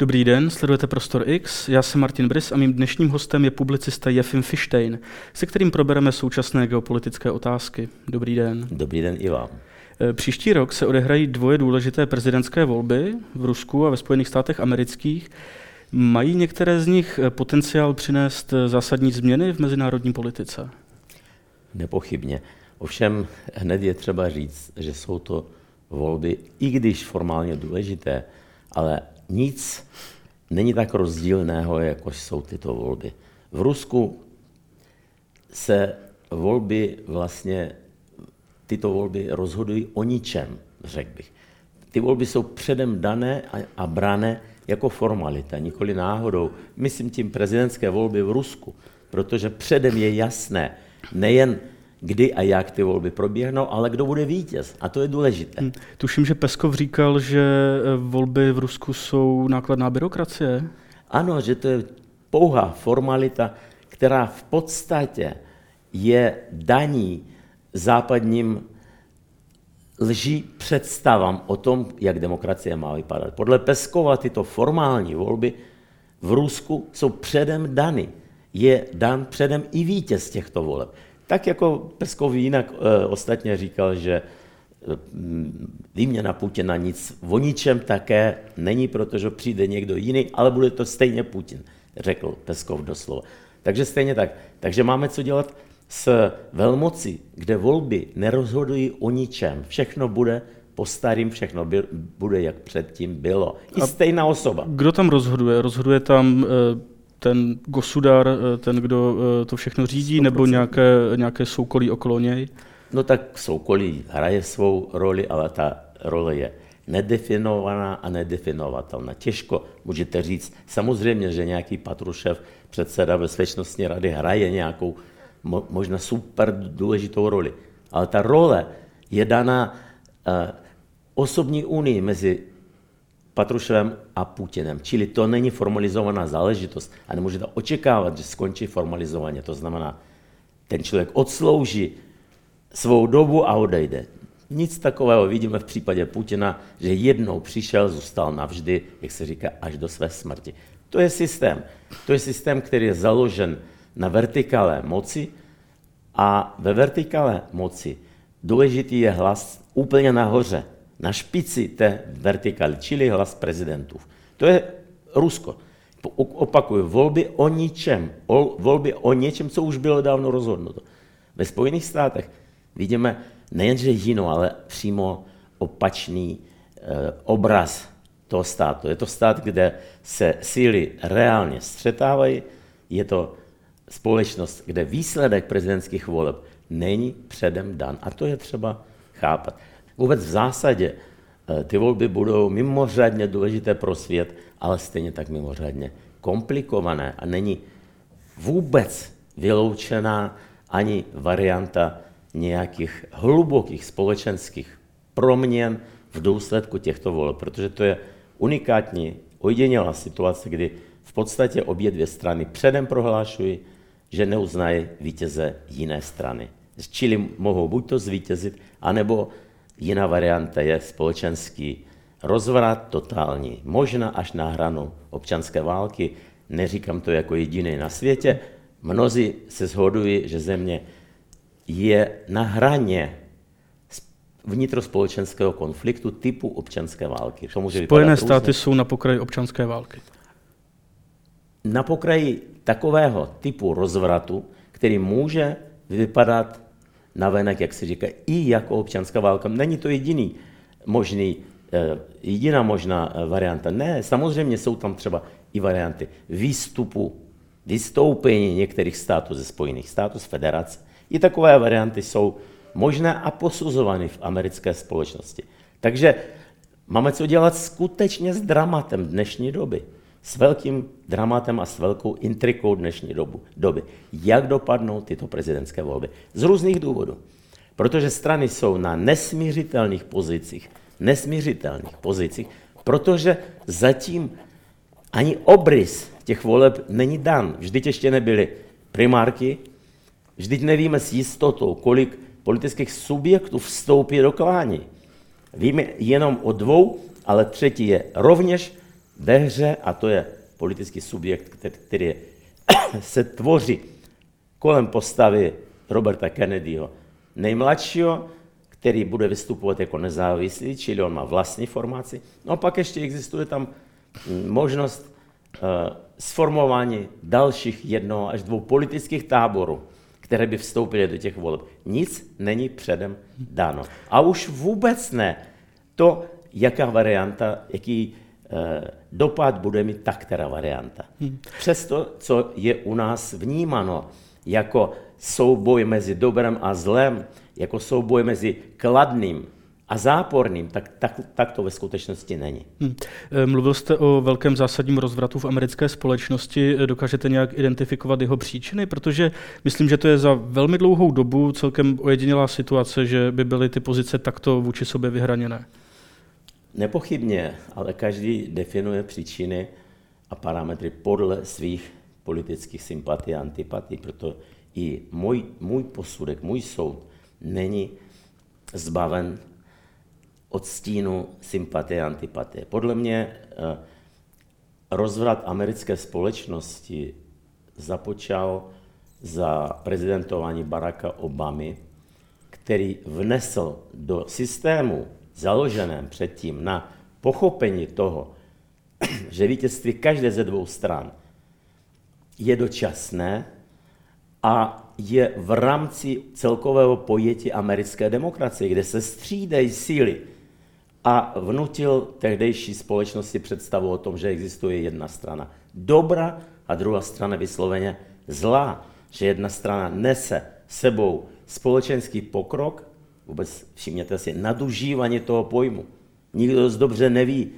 Dobrý den, sledujete Prostor X, já jsem Martin Brys a mým dnešním hostem je publicista Jefim Fishstein, se kterým probereme současné geopolitické otázky. Dobrý den. Dobrý den i vám. Příští rok se odehrají dvoje důležité prezidentské volby v Rusku a ve Spojených státech amerických. Mají některé z nich potenciál přinést zásadní změny v mezinárodní politice? Nepochybně. Ovšem hned je třeba říct, že jsou to volby, i když formálně důležité, ale nic není tak rozdílného, jako jsou tyto volby. V Rusku se tyto volby rozhodují o ničem, řekl bych. Ty volby jsou předem dané a brané jako formalita, nikoli náhodou. Myslím tím prezidentské volby v Rusku, protože předem je jasné nejen kdy a jak ty volby proběhnou, ale kdo bude vítěz. A to je důležité. Tuším, že Peskov říkal, že volby v Rusku jsou nákladná byrokracie. Ano, že to je pouhá formalita, která v podstatě je daní západním lží představám o tom, jak demokracie má vypadat. Podle Peskova tyto formální volby v Rusku jsou předem dany. Je dan předem i vítěz těchto voleb. Tak jako Peskov jinak ostatně říkal, že výměna Putina nic o ničem také není, protože přijde někdo jiný, ale bude to stejně Putin, řekl Peskov doslova. Takže stejně tak. Takže máme co dělat s velmocí, kde volby nerozhodují o ničem. Všechno bude po starým, všechno bude, jak předtím bylo. I stejná osoba. Kdo tam rozhoduje? Rozhoduje tam ten gosudar, ten, kdo to všechno řídí, 100%. Nebo nějaké soukolí okolo něj? No tak soukolí hraje svou roli, ale ta role je nedefinovaná a nedefinovatelná. Těžko můžete říct, samozřejmě, že nějaký Patrušev, předseda bezpečnostní rady, hraje nějakou možná super důležitou roli. Ale ta role je daná osobní unii mezi Patruševem a Putinem. Čili to není formalizovaná záležitost a nemůžete očekávat, že skončí formalizování. To znamená, ten člověk odslouží svou dobu a odejde. Nic takového vidíme v případě Putina, že jednou přišel, zůstal navždy, jak se říká, až do své smrti. To je systém. To je systém, který je založen na vertikále moci a ve vertikále moci důležitý je hlas úplně nahoře, na špici té vertikály, čili hlas prezidentů. To je Rusko. Opakuju, volby o ničem, volby o něčem, co už bylo dávno rozhodnuto. Ve Spojených státech vidíme nejenže jinou, ale přímo opačný obraz toho státu. Je to stát, kde se síly reálně střetávají, je to společnost, kde výsledek prezidentských voleb není předem dan. A to je třeba chápat. Vůbec v zásadě ty volby budou mimořádně důležité pro svět, ale stejně tak mimořádně komplikované a není vůbec vyloučená ani varianta nějakých hlubokých společenských proměn v důsledku těchto voleb, protože to je unikátní, ojedinělá situace, kdy v podstatě obě dvě strany předem prohlášují, že neuznají vítěze jiné strany. Čili mohou buď to zvítězit, anebo jiná varianta je společenský rozvrat, totální, možná až na hranu občanské války. Neříkám to jako jediný na světě. Mnozí se shodují, že země je na hraně vnitrospolečenského konfliktu typu občanské války. Spojené státy jsou na pokraji občanské války. Na pokraji takového typu rozvratu, který může vypadat navenek, jak se říká, i jako občanská válka. Není to jediná možná varianta. Ne, samozřejmě jsou tam třeba i varianty vystoupení některých států ze Spojených států, z federace. I takové varianty jsou možné a posuzovány v americké společnosti. Takže máme co dělat skutečně s dramatem dnešní doby. S velkým dramatem a s velkou intrikou dnešní doby. Jak dopadnou tyto prezidentské volby? Z různých důvodů. Protože strany jsou na nesmířitelných pozicích, protože zatím ani obrys těch voleb není dan. Vždyť ještě nebyly primárky, vždyť nevíme s jistotou, kolik politických subjektů vstoupí do klání. Víme jenom o dvou, ale třetí je rovněž ve hře, a to je politický subjekt, který se tvoří kolem postavy Roberta Kennedyho, nejmladšího, který bude vystupovat jako nezávislý, čili on má vlastní formaci. No a pak ještě existuje tam možnost sformování dalších jednoho až dvou politických táborů, které by vstoupily do těch voleb. Nic není předem dáno. A už vůbec ne to, jaká varianta, jaký dopad bude mít ta která varianta. Přes to, co je u nás vnímáno jako souboj mezi dobrem a zlem, jako souboj mezi kladným a záporným, tak to ve skutečnosti není. Mluvil jste o velkém zásadním rozvratu v americké společnosti. Dokážete nějak identifikovat jeho příčiny? Protože myslím, že to je za velmi dlouhou dobu celkem ojedinělá situace, že by byly ty pozice takto vůči sobě vyhraněné. Nepochybně, ale každý definuje příčiny a parametry podle svých politických sympatí a antipatí, proto i můj posudek, můj soud není zbaven od stínu sympatie a antipatie. Podle mě rozvrat americké společnosti započal za prezidentování Baracka Obamy, který vnesl do systému založeném předtím na pochopení toho, že vítězství každé ze dvou stran je dočasné a je v rámci celkového pojetí americké demokracie, kde se střídají síly, a vnutil tehdejší společnosti představu o tom, že existuje jedna strana dobra a druhá strana vysloveně zlá, že jedna strana nese sebou společenský pokrok. Vůbec všimněte si nadužívání toho pojmu. Nikdo dost dobře neví,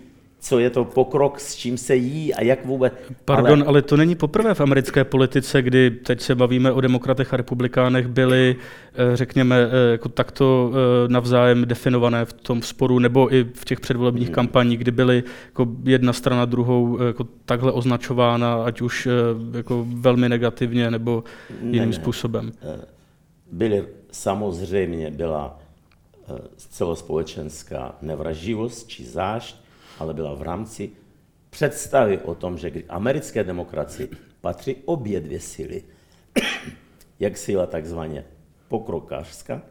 co je to pokrok, s čím se jí a jak vůbec. Pardon, ale to není poprvé v americké politice, kdy teď se bavíme o demokratech a republikánech, byly, řekněme, jako takto navzájem definované v tom sporu, nebo i v těch předvolebních kampaních, kdy byly jako jedna strana druhou jako takhle označována, ať už jako velmi negativně nebo jiným způsobem. Samozřejmě byla celospolečenská nevraživost či zášť, ale byla v rámci představy o tom, že k americké demokracii patří obě dvě síly. Jak síla takzvaně pokrokářská,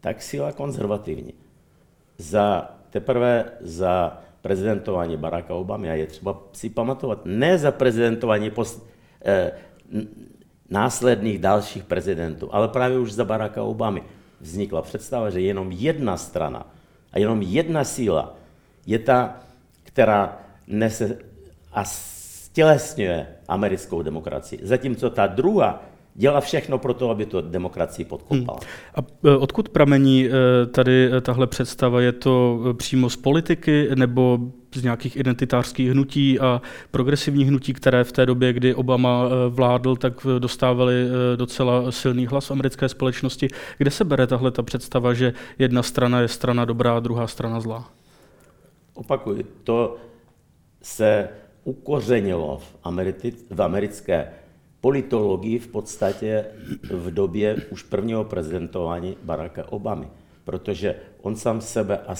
tak síla konzervativní. Teprve za prezidentování Baracka Obamy, a je třeba si pamatovat, ne za prezidentování následných dalších prezidentů, ale právě už za Baracka Obamy vznikla představa, že jenom jedna strana a jenom jedna síla je ta, která nese a stělesňuje americkou demokracii. Zatímco ta druhá dělá všechno pro to, aby tu demokracii podkopala. A odkud pramení tady tahle představa? Je to přímo z politiky nebo z nějakých identitářských hnutí a progresivních hnutí, které v té době, kdy Obama vládl, tak dostávali docela silný hlas v americké společnosti? Kde se bere tahle ta představa, že jedna strana je strana dobrá a druhá strana zlá? Opakuji, to se ukořenilo v americké politologii v podstatě v době už prvního prezidentování Baracka Obamy, protože on sám sebe a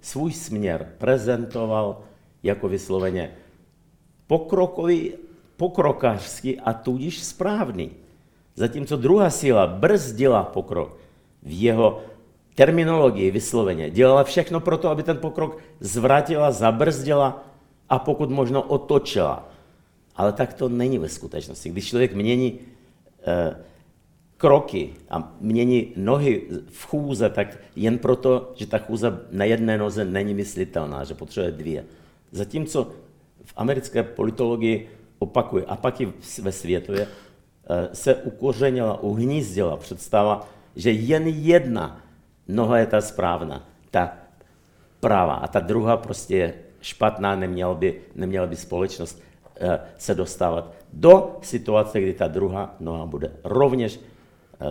svůj směr prezentoval jako vysloveně pokrokový, pokrokářský a tudíž správný. Zatímco druhá síla brzdila pokrok v jeho terminologii vysloveně. Dělala všechno pro to, aby ten pokrok zvratila, zabrzdila a pokud možno otočila. Ale tak to není ve skutečnosti. Když člověk mění kroky a mění nohy v chůze, tak jen proto, že ta chůze na jedné noze není myslitelná, že potřebuje dvě. Zatímco v americké politologii opakuje, a pak i ve světově, se ukořenila, uhnízdila představa, že jen jedna noha je ta správná, ta pravá, a ta druhá prostě je špatná, neměla by společnost se dostávat do situace, kdy ta druhá noha bude rovněž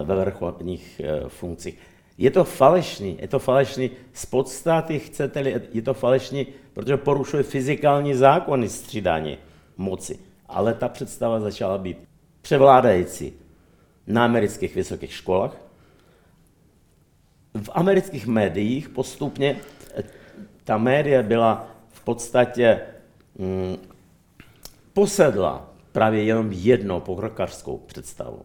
ve vrcholních funkcích. Je to falešný z podstaty, chcete-li, je to falešný, protože porušuje fyzikální zákony střídání moci. Ale ta představa začala být převládající na amerických vysokých školách, v amerických médiích postupně ta média byla v podstatě posedla právě jenom jednou pokrokařskou představu.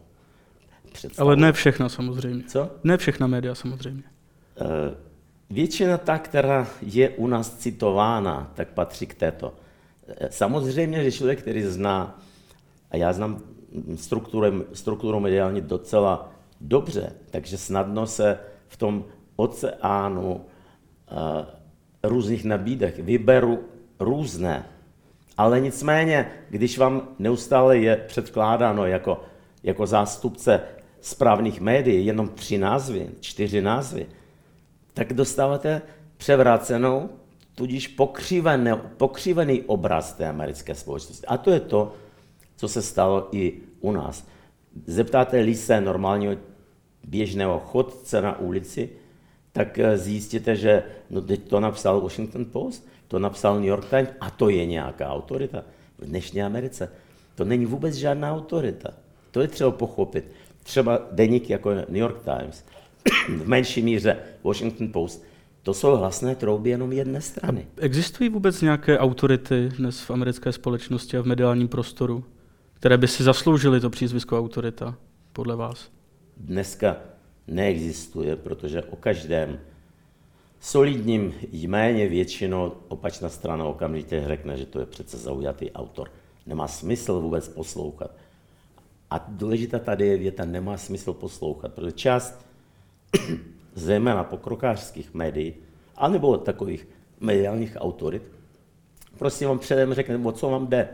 Ale ne všechna samozřejmě. Co? Ne všechna média samozřejmě. Většina ta, která je u nás citována, tak patří k této. Samozřejmě, že člověk, který zná, a já znám strukturu mediální docela dobře, takže snadno se v tom oceánu různých nabídek vyberu různé. Ale nicméně, když vám neustále je předkládáno jako zástupce správných médií jenom 3 názvy, 4 názvy, tak dostáváte převrácenou, tudíž pokřivený obraz té americké společnosti. A to je to, co se stalo i u nás. Zeptáte-li se normálního běžného chodce na ulici, tak zjistíte, že teď to napsal Washington Post, to napsal New York Times a to je nějaká autorita v dnešní Americe. To není vůbec žádná autorita. To je třeba pochopit. Třeba deník jako New York Times, v menší míře Washington Post, to jsou hlasné trouby jenom jedné strany. A existují vůbec nějaké autority dnes v americké společnosti a v mediálním prostoru, které by si zasloužily to přízvisko autorita, podle vás? Dneska neexistuje, protože o každém solidním jméně většinou opačná strana okamžitě řekne, že to je přece zaujatý autor. Nemá smysl vůbec poslouchat. A důležitá tady je věta, nemá smysl poslouchat, protože část zejména pokrokářských médií, anebo takových mediálních autorit, prostě vám předem řekne, o co vám jde.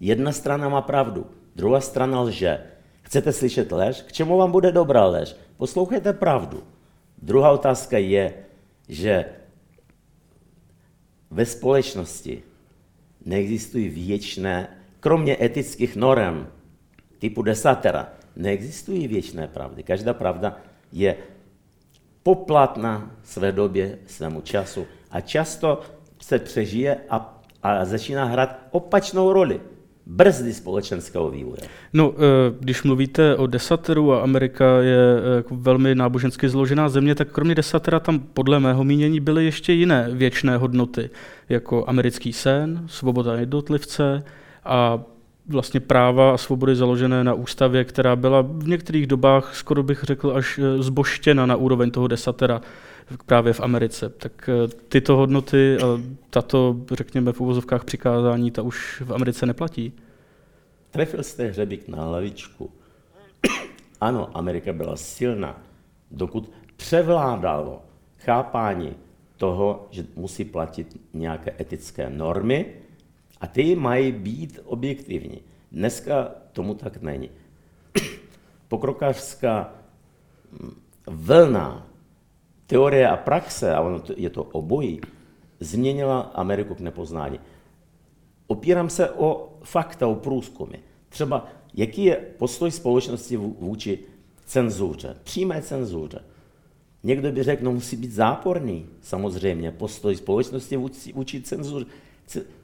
Jedna strana má pravdu, druhá strana lže. Chcete slyšet lež? K čemu vám bude dobrá lež? Poslouchejte pravdu. Druhá otázka je, že ve společnosti neexistují věčné, kromě etických norem typu desatera, neexistují věčné pravdy. Každá pravda je poplatná své době, svému času a často se přežije a začíná hrát opačnou roli. Brzdy společenského vývoje. No, když mluvíte o desateru a Amerika je velmi nábožensky zložená země, tak kromě desatera tam podle mého mínění byly ještě jiné věčné hodnoty, jako americký sen, svoboda jednotlivce a vlastně práva a svobody založené na ústavě, která byla v některých dobách, skoro bych řekl, až zboštěna na úroveň toho desatera právě v Americe. Tak tyto hodnoty, tato, řekněme v uvozovkách přikázání, ta už v Americe neplatí. Trefil jste hřebík na hlavičku. Ano, Amerika byla silná, dokud převládalo chápání toho, že musí platit nějaké etické normy, a ty mají být objektivní. Dneska tomu tak není. Pokrokářská vlna teorie a praxe, a ono je to obojí, změnila Ameriku k nepoznání. Opírám se o fakta, o průzkumy. Třeba jaký je postoj společnosti vůči cenzuře, přímé cenzuře. Někdo by řekl, no musí být záporný, samozřejmě, postoj společnosti vůči cenzuře.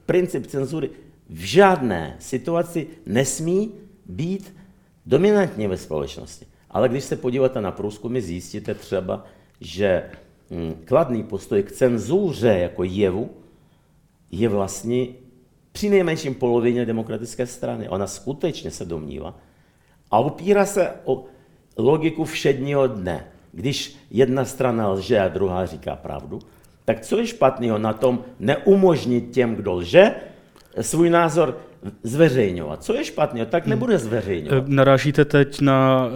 Princip cenzury v žádné situaci nesmí být dominantní ve společnosti. Ale když se podíváte na průzkumy, zjistíte třeba, že kladný postoj k cenzuře jako jevu je vlastně při nejmenším polovině demokratické strany. Ona skutečně se domnívá a opírá se o logiku všedního dne. Když jedna strana lže a druhá říká pravdu, tak co je špatného na tom neumožnit těm, kdo lže, svůj názor zveřejňovat? Co je špatného? Tak nebude zveřejňovat. Narážíte teď na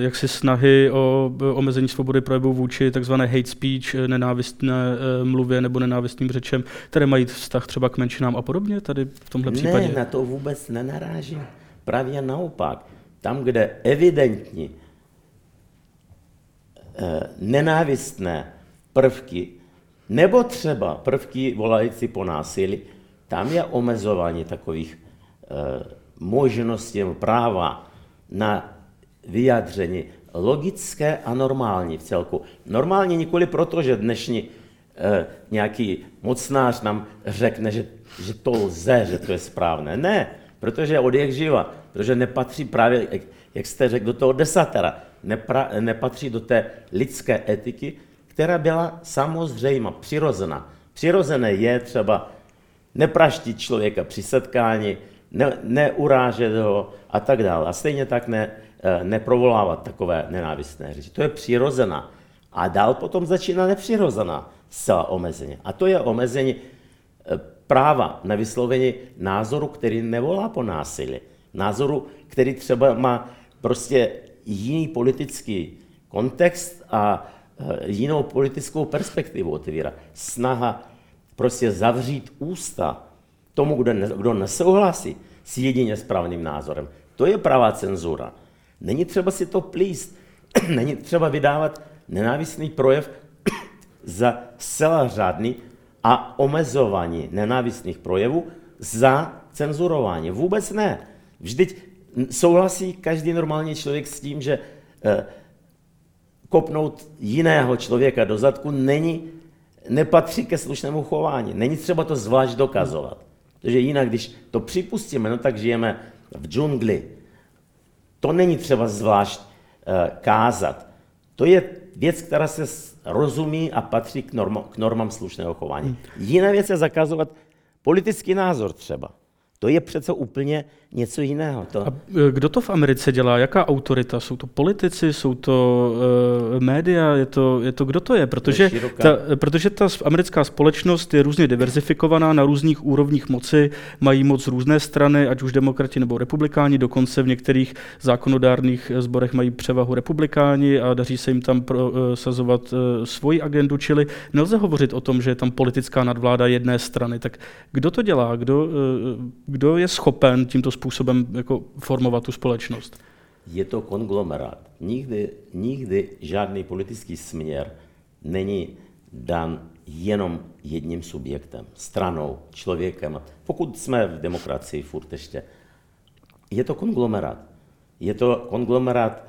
jaksi snahy o omezení svobody projevu vůči takzvané hate speech, nenávistné mluvě nebo nenávistným řečem, které mají vztah třeba k menšinám a podobně tady v tomhle případě? Ne, na to vůbec nenarážím. Právě naopak. Tam, kde evidentní nenávistné prvky, nebo třeba prvky volající po násilí, tam je omezování takových možností práva na vyjádření logické a normální v celku. Normální nikoli proto, že dnešní nějaký mocnář nám řekne, že to lze, že to je správné. Ne, protože od jak živa, protože nepatří právě, jak jste řekl, do toho desatera, nepatří do té lidské etiky, která byla samozřejmá, přirozená. Přirozené je třeba nepraštit člověka při setkání, neurážet ho a tak dále. A stejně tak neprovolávat takové nenávistné řeči. To je přirozená. A dál potom začíná nepřirozená zcela omezení. A to je omezení práva na vyslovení názoru, který nevolá po násilí. Názoru, který třeba má prostě jiný politický kontext a jinou politickou perspektivu otvírá. Snaha prostě zavřít ústa tomu, kdo nesouhlasí s jedině správným názorem. To je pravá cenzura. Není třeba si to plíst, není třeba vydávat nenávistný projev za zcela řádný a omezování nenávistných projevů za cenzurování. Vůbec ne. Vždyť souhlasí každý normální člověk s tím, že kopnout jiného člověka do zadku nepatří ke slušnému chování. Není třeba to zvlášť dokazovat. Protože jinak, když to připustíme, no tak žijeme v džungli. To není třeba zvlášť kázat. To je věc, která se rozumí a patří k normám slušného chování. Jiná věc je zakazovat politický názor třeba. To je přece úplně něco jiného. To... A kdo to v Americe dělá? Jaká autorita? Jsou to politici? Jsou to média? Je to kdo to je? Protože, protože ta americká společnost je různě diverzifikovaná, na různých úrovních moci mají moc různé strany, ať už demokrati nebo republikáni, dokonce v některých zákonodárných sborech mají převahu republikáni a daří se jim tam prosazovat svoji agendu, čili nelze hovořit o tom, že je tam politická nadvláda jedné strany. Tak kdo to dělá? Kdo je schopen tímto způsobem jako formovat tu společnost? Je to konglomerát. Nikdy žádný politický směr není dan jenom jedním subjektem, stranou, člověkem. Pokud jsme v demokracii furt ještě. Je to konglomerát. Je to konglomerát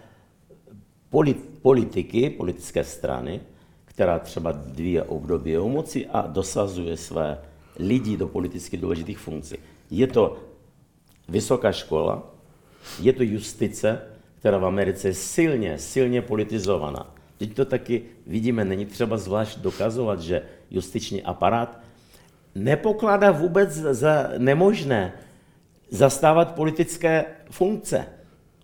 politiky, politické strany, která třeba dvě období u moci a dosazuje své lidi do politicky důležitých funkcí. Je to vysoká škola, je to justice, která v Americe je silně politizovaná. Teď to taky vidíme, není třeba zvlášť dokazovat, že justiční aparát nepokládá vůbec za nemožné zastávat politické funkce.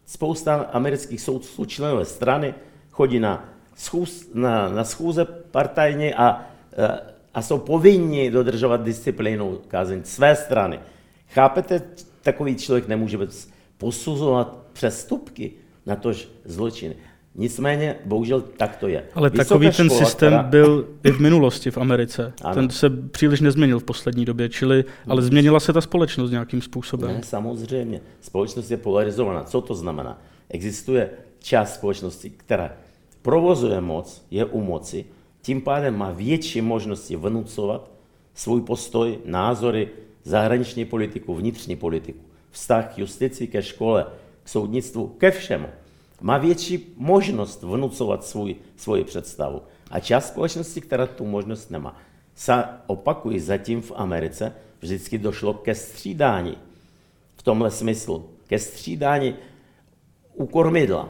Spousta amerických soudců, členové strany, chodí na schůze partajní a jsou povinni dodržovat disciplínu kázeň své strany. Chápete, takový člověk nemůže posuzovat přestupky, natož zločiny. Nicméně, bohužel, tak to je. Ale vysoká takový ten škola, systém byl i v minulosti v Americe. Ano. Ten se příliš nezměnil v poslední době, ale změnila se ta společnost nějakým způsobem. Ne, samozřejmě. Společnost je polarizovaná. Co to znamená? Existuje část společnosti, která provozuje moc, je u moci, tím pádem má větší možnosti vnucovat svůj postoj, názory, zahraniční politiku, vnitřní politiku, vztah k justici, ke škole, k soudnictvu, ke všemu. Má větší možnost vnucovat svoji představu. A část společnosti, která tu možnost nemá. Opakuji, zatím v Americe vždycky došlo ke střídání. V tomhle smyslu. Ke střídání u kormidla.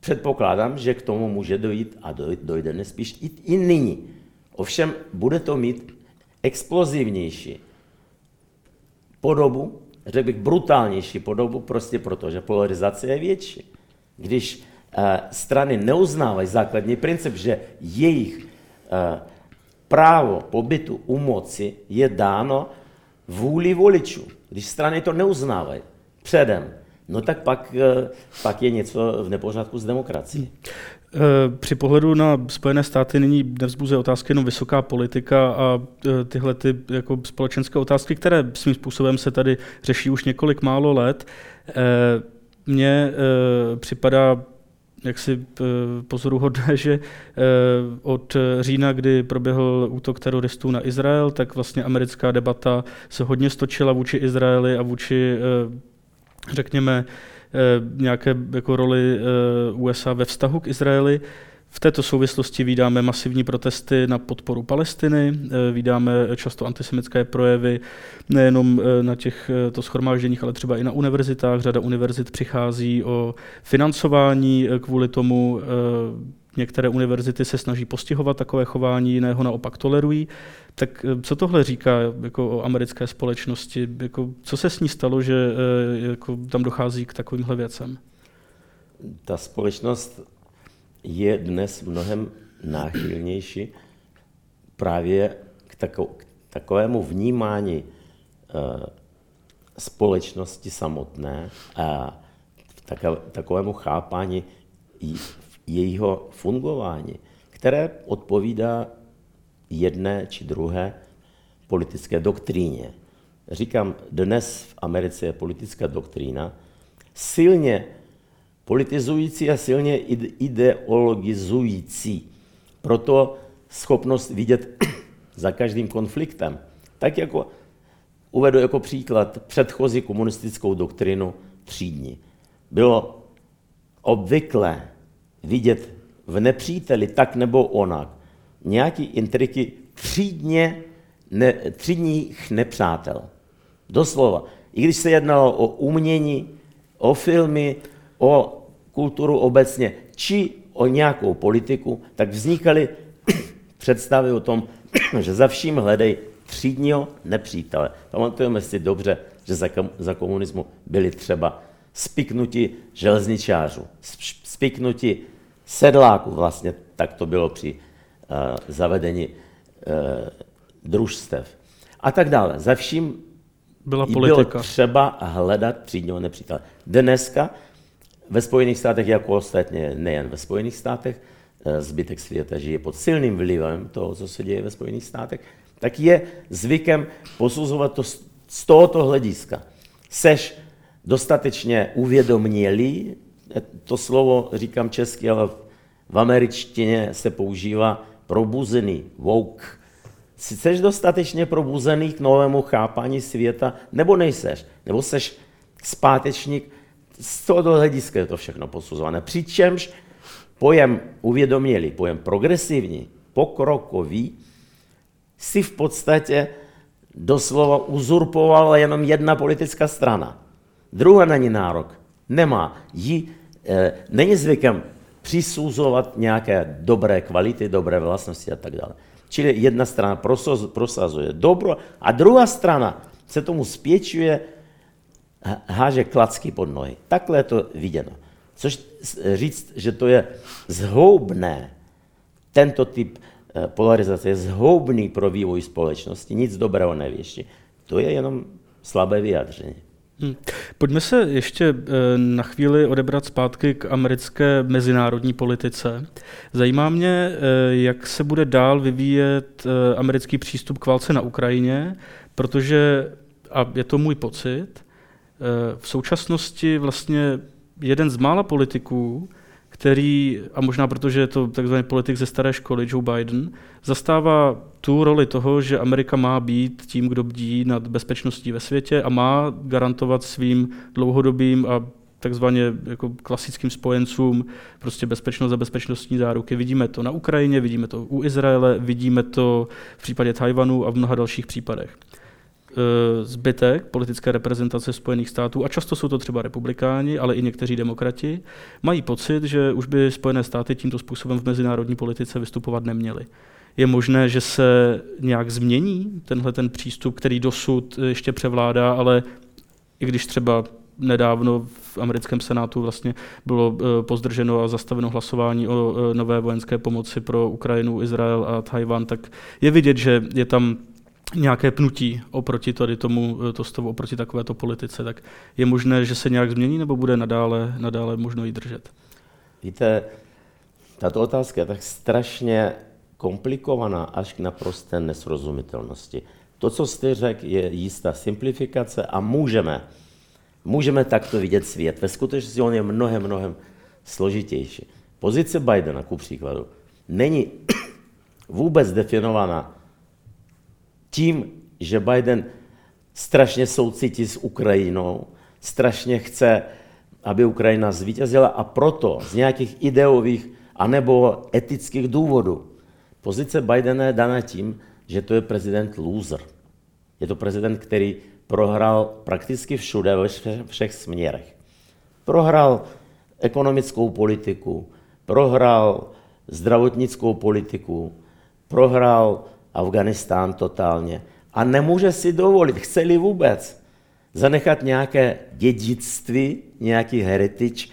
Předpokládám, že k tomu může dojít a dojde nejspíš i nyní. Ovšem bude to mít explozivnější podobu, řekl bych brutálnější podobu, prostě proto, že polarizace je větší. Když strany neuznávají základní princip, že jejich právo pobytu u moci je dáno vůli voličů. Když strany to neuznávají předem, no tak pak je něco v nepořádku s demokracií. Při pohledu na Spojené státy nyní nevzbuzuje otázky jenom vysoká politika a tyhle ty jako společenské otázky, které svým způsobem se tady řeší už několik málo let. Mně připadá jaksi pozoruhodné, že od října, kdy proběhl útok teroristů na Izrael, tak vlastně americká debata se hodně stočila vůči Izraeli a vůči řekněme, nějaké jako roli USA ve vztahu k Izraeli. V této souvislosti vídáme masivní protesty na podporu Palestiny, vídáme často antisemitské projevy nejenom na těchto shromážděních, ale třeba i na univerzitách. Řada univerzit přichází o financování kvůli tomu. Některé univerzity se snaží postihovat takové chování, jiné ho naopak tolerují. Tak co tohle říká jako o americké společnosti? Jako, co se s ní stalo, že jako, tam dochází k takovýmhle věcem? Ta společnost je dnes mnohem náchylnější právě k takovému vnímání společnosti samotné a takovému chápání jejího fungování, které odpovídá jedné či druhé politické doktríně. Říkám, dnes v Americe je politická doktrína silně politizující a silně ideologizující. Proto schopnost vidět za každým konfliktem. Tak jako uvedu jako příklad předchozí komunistickou doktrinu třídní. Bylo obvyklé vidět v nepříteli tak nebo onak nějaký intriky třídních nepřátel. Doslova. I když se jednalo o umění, o filmy, o kulturu obecně, či o nějakou politiku, tak vznikaly představy o tom, že za vším hledej třídního nepřítele. Pamatujeme si dobře, že za komunismu byli třeba spiknutí železničářů, spiknutí sedláků, vlastně tak to bylo při zavedení družstev a tak dále. Za vším bylo třeba hledat třídního nepřítele. Dneska ve Spojených státech, jako ostatně nejen ve Spojených státech, zbytek světa žije pod silným vlivem toho, co se děje ve Spojených státech, tak je zvykem posuzovat to z tohoto hlediska. Seš dostatečně uvědomělý, to slovo říkám česky, ale v američtině se používá probuzený, woke. Seš dostatečně probuzený k novému chápání světa, nebo nejseš, nebo seš zpátečník. Z tohoto hlediska je to všechno posuzované. Přičemž pojem uvědomělý, pojem progresivní, pokrokový, si v podstatě doslova uzurpovala jenom jedna politická strana. Druhá na ní nárok nemá. Není zvykem přisuzovat nějaké dobré kvality, dobré vlastnosti a tak dále. Čili jedna strana prosazuje dobro a druhá strana se tomu spěčuje, háže klacky pod nohy. Takhle je to viděno. Což říct, že to je zhoubné, tento typ polarizace je zhoubný pro vývoj společnosti, nic dobrého nevěští. To je jenom slabé vyjádření. Pojďme se ještě na chvíli odebrat zpátky k americké mezinárodní politice. Zajímá mě, jak se bude dál vyvíjet americký přístup k válce na Ukrajině, protože, a je to můj pocit, v současnosti vlastně jeden z mála politiků, který, a možná protože je to takzvaný politik ze staré školy, Joe Biden, zastává tu roli toho, že Amerika má být tím, kdo bdí nad bezpečností ve světě a má garantovat svým dlouhodobým a takzvaně jako klasickým spojencům prostě bezpečnost za bezpečnostní záruky. Vidíme to na Ukrajině, vidíme to u Izraele, vidíme to v případě Tchajwanu a v mnoha dalších případech. Zbytek politické reprezentace Spojených států, a často jsou to třeba republikáni, ale i někteří demokrati, mají pocit, že už by Spojené státy tímto způsobem v mezinárodní politice vystupovat neměly. Je možné, že se nějak změní tenhle ten přístup, který dosud ještě převládá, ale i když třeba nedávno v americkém senátu vlastně bylo pozdrženo a zastaveno hlasování o nové vojenské pomoci pro Ukrajinu, Izrael a Tchajwan, tak je vidět, že je tam nějaké pnutí oproti tady tomuto stavu, oproti takovéto politice, tak je možné, že se nějak změní, nebo bude nadále možno ji držet? Víte, tato otázka je tak strašně komplikovaná až k naprosté nesrozumitelnosti. To, co jste řekl, je jistá simplifikace a můžeme takto vidět svět. Ve skutečnosti on je mnohem složitější. Pozice Bidena, ku příkladu, není vůbec definovaná tím, že Biden strašně soucítí s Ukrajinou, strašně chce, aby Ukrajina zvítězila a proto z nějakých ideových anebo etických důvodů. Pozice Bidena je daná tím, že to je prezident loser. Je to prezident, který prohrál prakticky všude, ve všech směrech. Prohrál ekonomickou politiku, prohrál zdravotnickou politiku, prohrál Afganistán totálně a nemůže si dovolit, chce-li vůbec zanechat nějaké dědictví, nějaký heritage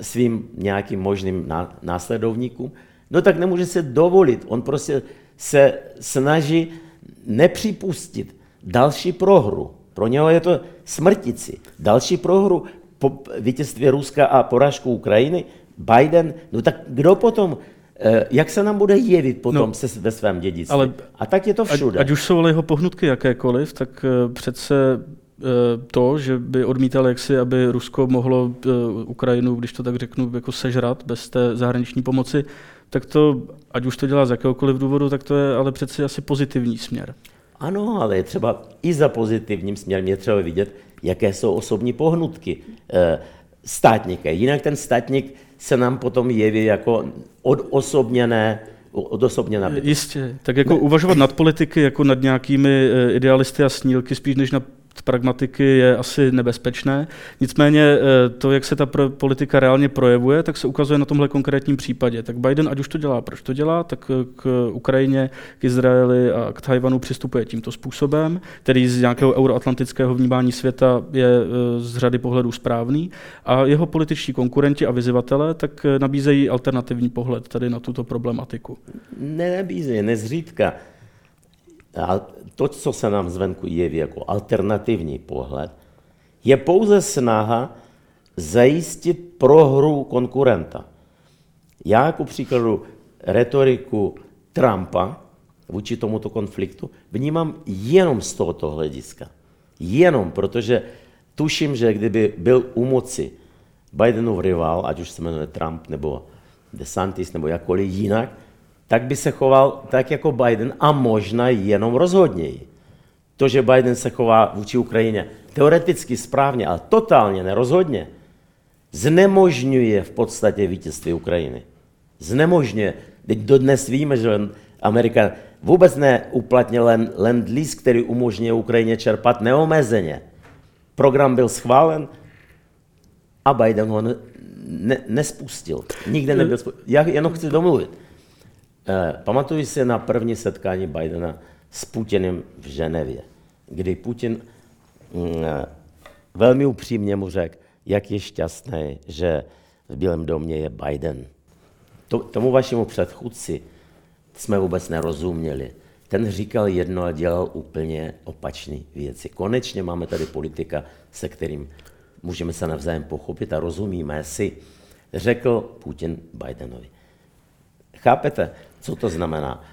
svým nějakým možným následovníkům, no tak nemůže se dovolit. On prostě se snaží nepřipustit další prohru. Pro něho je to smrtici. Další prohru po vítězství Ruska a porážku Ukrajiny, Biden, no tak kdo potom, jak se nám bude jevit potom ve svém dědictví? Ale a tak je to všude. Ať už jsou ale jeho pohnutky jakékoliv, tak přece to, že by odmítal jaksi, aby Rusko mohlo Ukrajinu, když to tak řeknu, jako sežrat bez té zahraniční pomoci, tak to, ať už to dělá z jakéhokoliv důvodu, tak to je ale přeci asi pozitivní směr. Ano, ale je třeba i za pozitivním směrem je třeba vidět, jaké jsou osobní pohnutky státníka. Jinak ten státník se nám potom jeví jako odosobněná bytost. Jistě, tak jako uvažovat nad politiky, jako nad nějakými idealisty a snílky, spíš než nad pragmatiky je asi nebezpečné. Nicméně to, jak se ta politika reálně projevuje, tak se ukazuje na tomhle konkrétním případě. Tak Biden, ať už to dělá, proč to dělá, tak k Ukrajině, k Izraeli a k Tchajwanu přistupuje tímto způsobem, který z nějakého euroatlantického vnímání světa je z řady pohledů správný. A jeho političtí konkurenti a vyzývatelé tak nabízejí alternativní pohled tady na tuto problematiku. Nenabízejí, nezřídka. A to, co se nám zvenku jeví jako alternativní pohled, je pouze snaha zajistit prohru konkurenta. Já jako příkladu retoriku Trumpa vůči tomuto konfliktu vnímám jenom z tohoto hlediska. Jenom, protože tuším, že kdyby byl u moci Bidenův rival, ať už se jmenuje Trump nebo DeSantis nebo jakkoliv jinak, tak by se choval tak jako Biden a možná jenom rozhodněji. To, že Biden se chová vůči Ukrajině teoreticky správně, ale totálně nerozhodně, znemožňuje v podstatě vítězství Ukrajiny. Znemožňuje. Teď dodnes víme, že Amerika vůbec neuplatnila Lend-Lease, který umožňuje Ukrajině čerpat neomezeně. Program byl schválen a Biden ho nespustil. Nikde nebyl spustil. Já jenom chci domluvit. Pamatuju si na první setkání Bidena s Putinem v Ženevě, kdy Putin velmi upřímně mu řekl, jak je šťastný, že v Bílém domě je Biden. Tomu vašemu předchůdci jsme vůbec nerozuměli. Ten říkal jedno a dělal úplně opačné věci. Konečně máme tady politika, se kterým můžeme se navzájem pochopit a rozumíme si, řekl Putin Bidenovi. Chápete, co to znamená?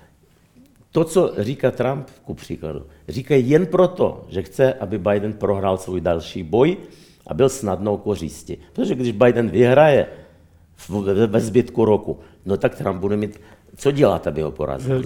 To, co říká Trump, ku příkladu, říká jen proto, že chce, aby Biden prohrál svůj další boj a byl snadnou kořistí. Protože když Biden vyhraje ve zbytku roku, no tak Trump bude mít co dělat, aby ho porazil.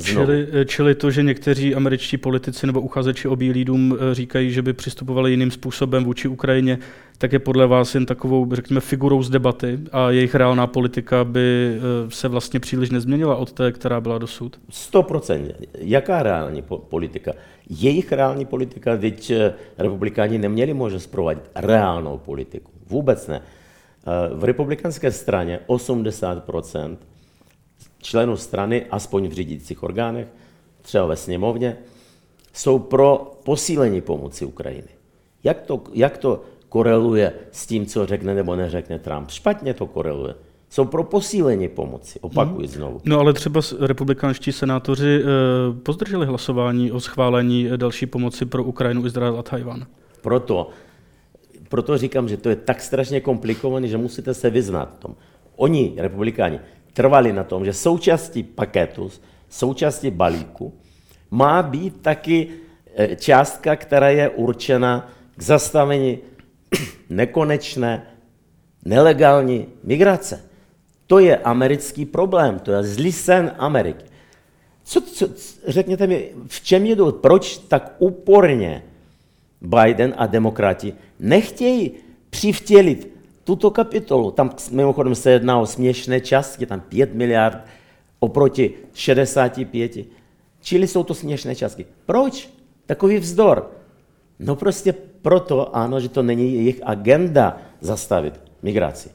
Čili to, že někteří američtí politici nebo uchazeči o Bílý dům říkají, že by přistupovali jiným způsobem vůči Ukrajině, tak je podle vás jen takovou, řekněme, figurou z debaty a jejich reálná politika by se vlastně příliš nezměnila od té, která byla dosud? 100%. Jaká reální politika? Jejich reální politika, teď republikáni neměli možnost provádět reálnou politiku. Vůbec ne. V republikánské straně 80% členů strany, aspoň v řídících orgánech, třeba ve sněmovně, jsou pro posílení pomoci Ukrajiny. Jak to koreluje s tím, co řekne nebo neřekne Trump? Špatně to koreluje. Jsou pro posílení pomoci, opakuji znovu. No ale třeba republikánští senátoři pozdrželi hlasování o schválení další pomoci pro Ukrajinu, Izrael a Tchajwan. Proto říkám, že to je tak strašně komplikované, že musíte se vyznat v tom. Oni, republikáni, trvali na tom, že součástí paketu, součástí balíku má být taky částka, která je určena k zastavení nekonečné, nelegální migrace. To je americký problém, to je zlý sen Ameriky. Řekněte mi, v čem je důvod, proč tak úporně Biden a demokrati nechtějí přivtělit tuto kapitolu. Tam mimochodem se jedná o směšné částky, tam 5 miliard oproti 65. Čili jsou to směšné částky. Proč takový vzdor? No prostě proto, ano, že to není jejich agenda zastavit migraci.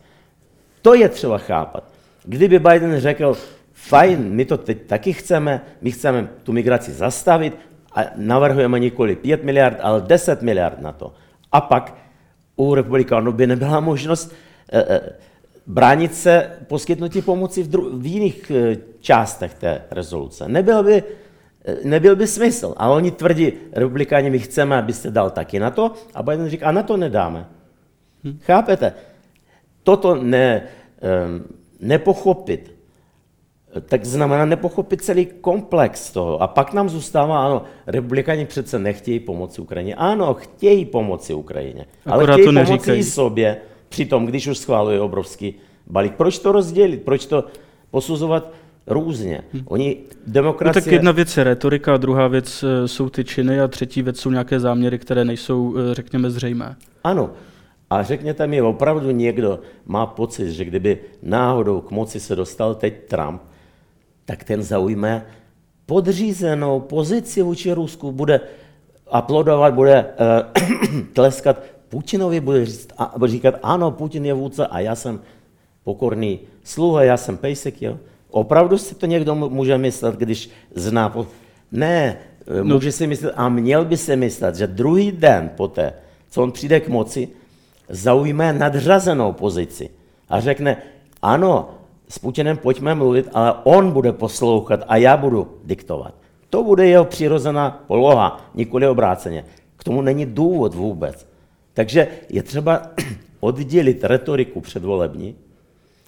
To je třeba chápat. Kdyby Biden řekl, fajn, my to teď taky chceme, my chceme tu migraci zastavit a navrhujeme nikoli 5 miliard, ale 10 miliard na to. A pak u republikánů by nebyla možnost bránit se poskytnutí pomoci v jiných částech té rezoluce. Nebyl by smysl. A oni tvrdí, republikáni, my chceme, abyste dal taky na to, a Biden říká, a na to nedáme. Chápete? Toto nepochopit, tak znamená nepochopit celý komplex toho. A pak nám zůstává, ano, republikáni přece nechtějí pomoci Ukrajině. Ano, chtějí pomoci Ukrajině, ale chtějí to pomoci i sobě, přitom, když už schváluje obrovský balík. Proč to rozdělit? Proč to posuzovat různě? Oni demokracie... No tak jedna věc je retorika, druhá věc jsou ty činy a třetí věc jsou nějaké záměry, které nejsou, řekněme, zřejmé. Ano. A řekněte mi, opravdu někdo má pocit, že kdyby náhodou k moci se dostal teď Trump, tak ten zaujme podřízenou pozici vůči Rusku, bude aplaudovat, bude tleskat Putinovi, bude říkat, ano, Putin je vůdce a já jsem pokorný sluha, já jsem pejsek. Jo? Opravdu si to někdo může myslet, když zná... Ne, může si myslet a měl by si myslet, že druhý den poté, co on přijde k moci, zaujme nadřazenou pozici a řekne, ano, s Putinem pojďme mluvit, ale on bude poslouchat a já budu diktovat. To bude jeho přirozená poloha, nikoli obráceně. K tomu není důvod vůbec. Takže je třeba oddělit retoriku předvolební,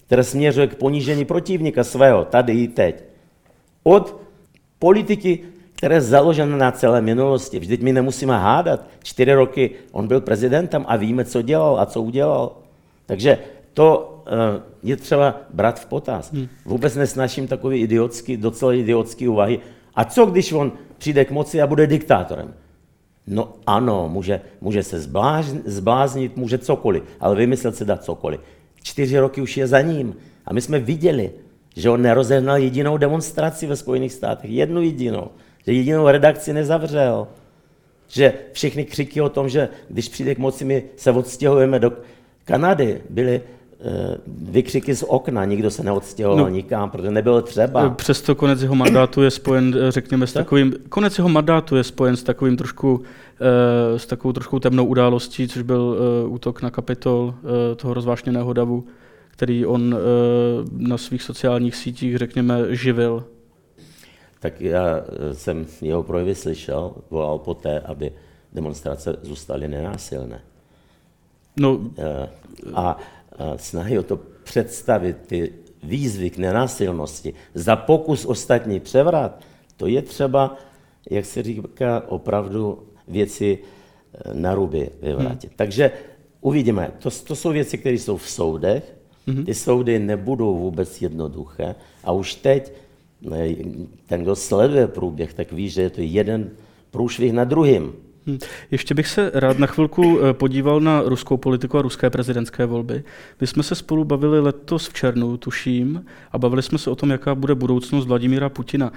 která směřuje k ponížení protivníka svého, tady i teď, od politiky, které je založené na celé minulosti. Vždyť my nemusíme hádat. 4 roky on byl prezidentem a víme, co dělal a co udělal. Takže to je třeba brát v potaz. Vůbec nesnáším takové idiotské, docela idiotské úvahy. A co, když on přijde k moci a bude diktátorem? No ano, může se zbláznit, může cokoliv, ale vymyslet se dá cokoliv. 4 roky už je za ním. A my jsme viděli, že on nerozehnal jedinou demonstraci ve Spojených státech. Jednu jedinou. Že jedinou redakci nezavřel, že všechny křiky o tom, že když přijde k moci, my se odstěhujeme do Kanady, byly vykřiky z okna, nikdo se neodstěhoval nikam, protože nebylo třeba. Přesto konec jeho mandátu je spojen, řekněme, s takovou trošku temnou událostí, což byl útok na Kapitol toho rozvášněného davu, který on na svých sociálních sítích, řekněme, živil. Tak já jsem jeho projevy slyšel, volal poté, aby demonstrace zůstaly nenásilné. A snahy o to představit ty výzvy k nenásilnosti za pokus ostatní převrat, to je třeba, jak se říká, opravdu věci na ruby vyvrátit. Takže uvidíme. To jsou věci, které jsou v soudech. Ty soudy nebudou vůbec jednoduché a už teď ten, kdo sleduje průběh, tak ví, že je to jeden průšvih na druhým. Ještě bych se rád na chvilku podíval na ruskou politiku a ruské prezidentské volby. My jsme se spolu bavili letos v červnu, tuším, a bavili jsme se o tom, jaká bude budoucnost Vladimíra Putina.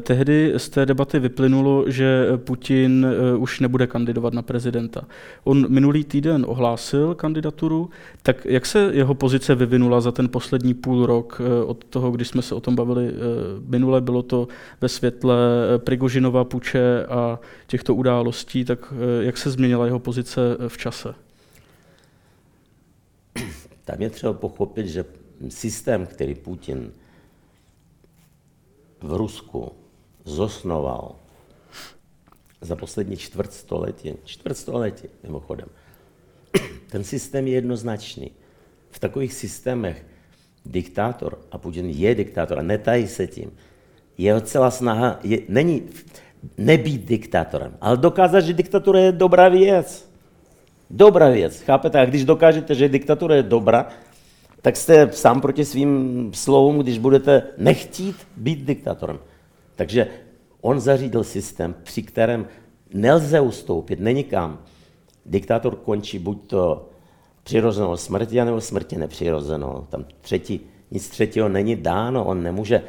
Tehdy z té debaty vyplynulo, že Putin už nebude kandidovat na prezidenta. On minulý týden ohlásil kandidaturu, tak jak se jeho pozice vyvinula za ten poslední půl rok od toho, když jsme se o tom bavili minule, bylo to ve světle Prigožinova puče a těchto událostí, tak jak se změnila jeho pozice v čase? Tam je třeba pochopit, že systém, který Putin v Rusku zosnoval za poslední čtvrtstoletí mimochodem, ten systém je jednoznačný. V takových systémech diktátor, a Putin je diktátor a netají se tím, jeho celá snaha není... nebýt diktátorem, ale dokázat, že diktatura je dobrá věc. Dobrá věc, chápete? A když dokážete, že diktatura je dobrá, tak jste sám proti svým slovům, když budete nechtít být diktátorem. Takže on zařídil systém, při kterém nelze ustoupit, není kam. Diktátor končí buď to přirozenou smrti anebo smrti nepřirozenou. Tam nic třetího není dáno, on nemůže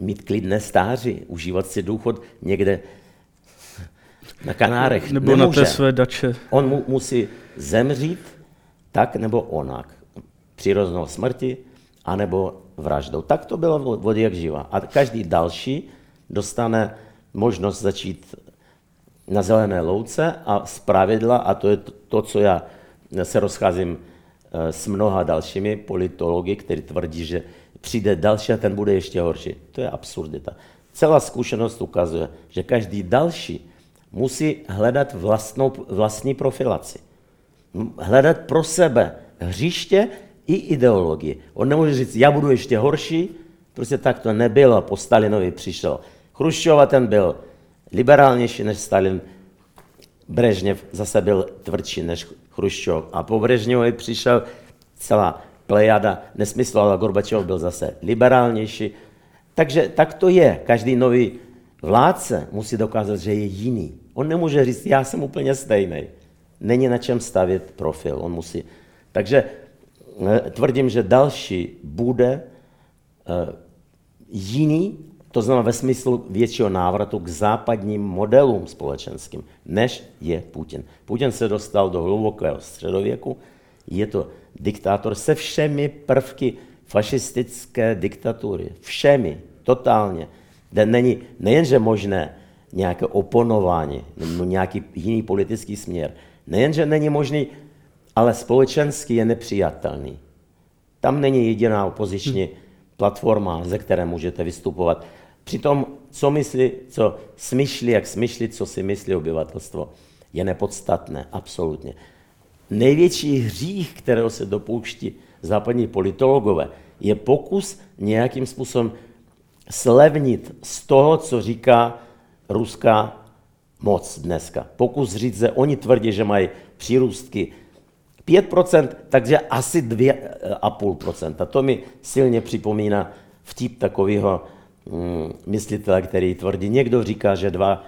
mít klidné stáří, užívat si důchod někde na Kanárech. Nebo nemůže. Na té své dače. On musí zemřít tak nebo onak. Přirozenou smrti anebo vraždou. Tak to bylo od jak živa. A každý další dostane možnost začít na zelené louce a zpravidla, a to je to, co já se rozcházím s mnoha dalšími politology, kteří tvrdí, že přijde další a ten bude ještě horší. To je absurdita. Celá zkušenost ukazuje, že každý další musí hledat vlastní profilaci. Hledat pro sebe hřiště i ideologii. On nemůže říct, já budu ještě horší, prostě tak to nebylo, po Stalinovi přišel Chruščov a ten byl liberálnější než Stalin, Brežněv zase byl tvrdší než Chruščov a po Brežněvovi přišel celá plejada nesmysl, ale Gorbačov byl zase liberálnější. Takže tak to je, každý nový vládce musí dokázat, že je jiný. On nemůže říct, já jsem úplně stejný. Není na čem stavět profil, on musí. Takže tvrdím, že další bude jiný, to znamená ve smyslu většího návratu k západním modelům společenským, než je Putin. Putin se dostal do hlubokého středověku, je to diktátor se všemi prvky fašistické diktatury, všemi, totálně, kde není nejenže možné nějaké oponování, nějaký jiný politický směr, nejenže není možný, ale společenský je nepřijatelný. Tam není jediná opoziční platforma, ze které můžete vystupovat. Přitom, co si myslí obyvatelstvo, je nepodstatné, absolutně. Největší hřích, kterého se dopouští západní politologové, je pokus nějakým způsobem slevnit z toho, co říká ruská moc dneska. Pokus říct, že oni tvrdí, že mají přírůstky 5%, takže asi 2,5%. To mi silně připomíná vtip takového myslitele, který tvrdí. Někdo říká, že 2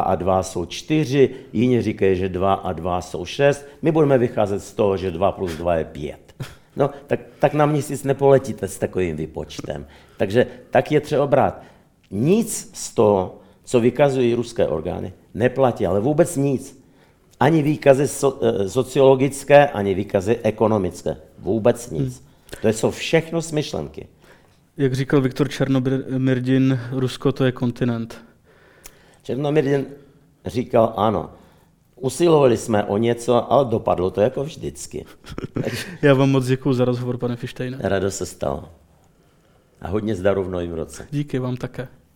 a 2 jsou 4, jiní říkají, že 2 a 2 jsou 6. My budeme vycházet z toho, že 2 plus 2 je 5. No, tak na měsíc nepoletíte s takovým výpočtem. Takže tak je třeba brát. Nic z toho, co vykazují ruské orgány, neplatí, ale vůbec nic. Ani výkazy sociologické, ani výkazy ekonomické. Vůbec nic. To jsou všechno smyšlenky. Jak říkal Viktor Černomyrdin, Rusko to je kontinent. Černomyrdin říkal ano. Usilovali jsme o něco, ale dopadlo to jako vždycky. Já vám moc děkuju za rozhovor, pane Fishsteine. Radost se stalo. A hodně zdaru v novém roce. Díky vám také.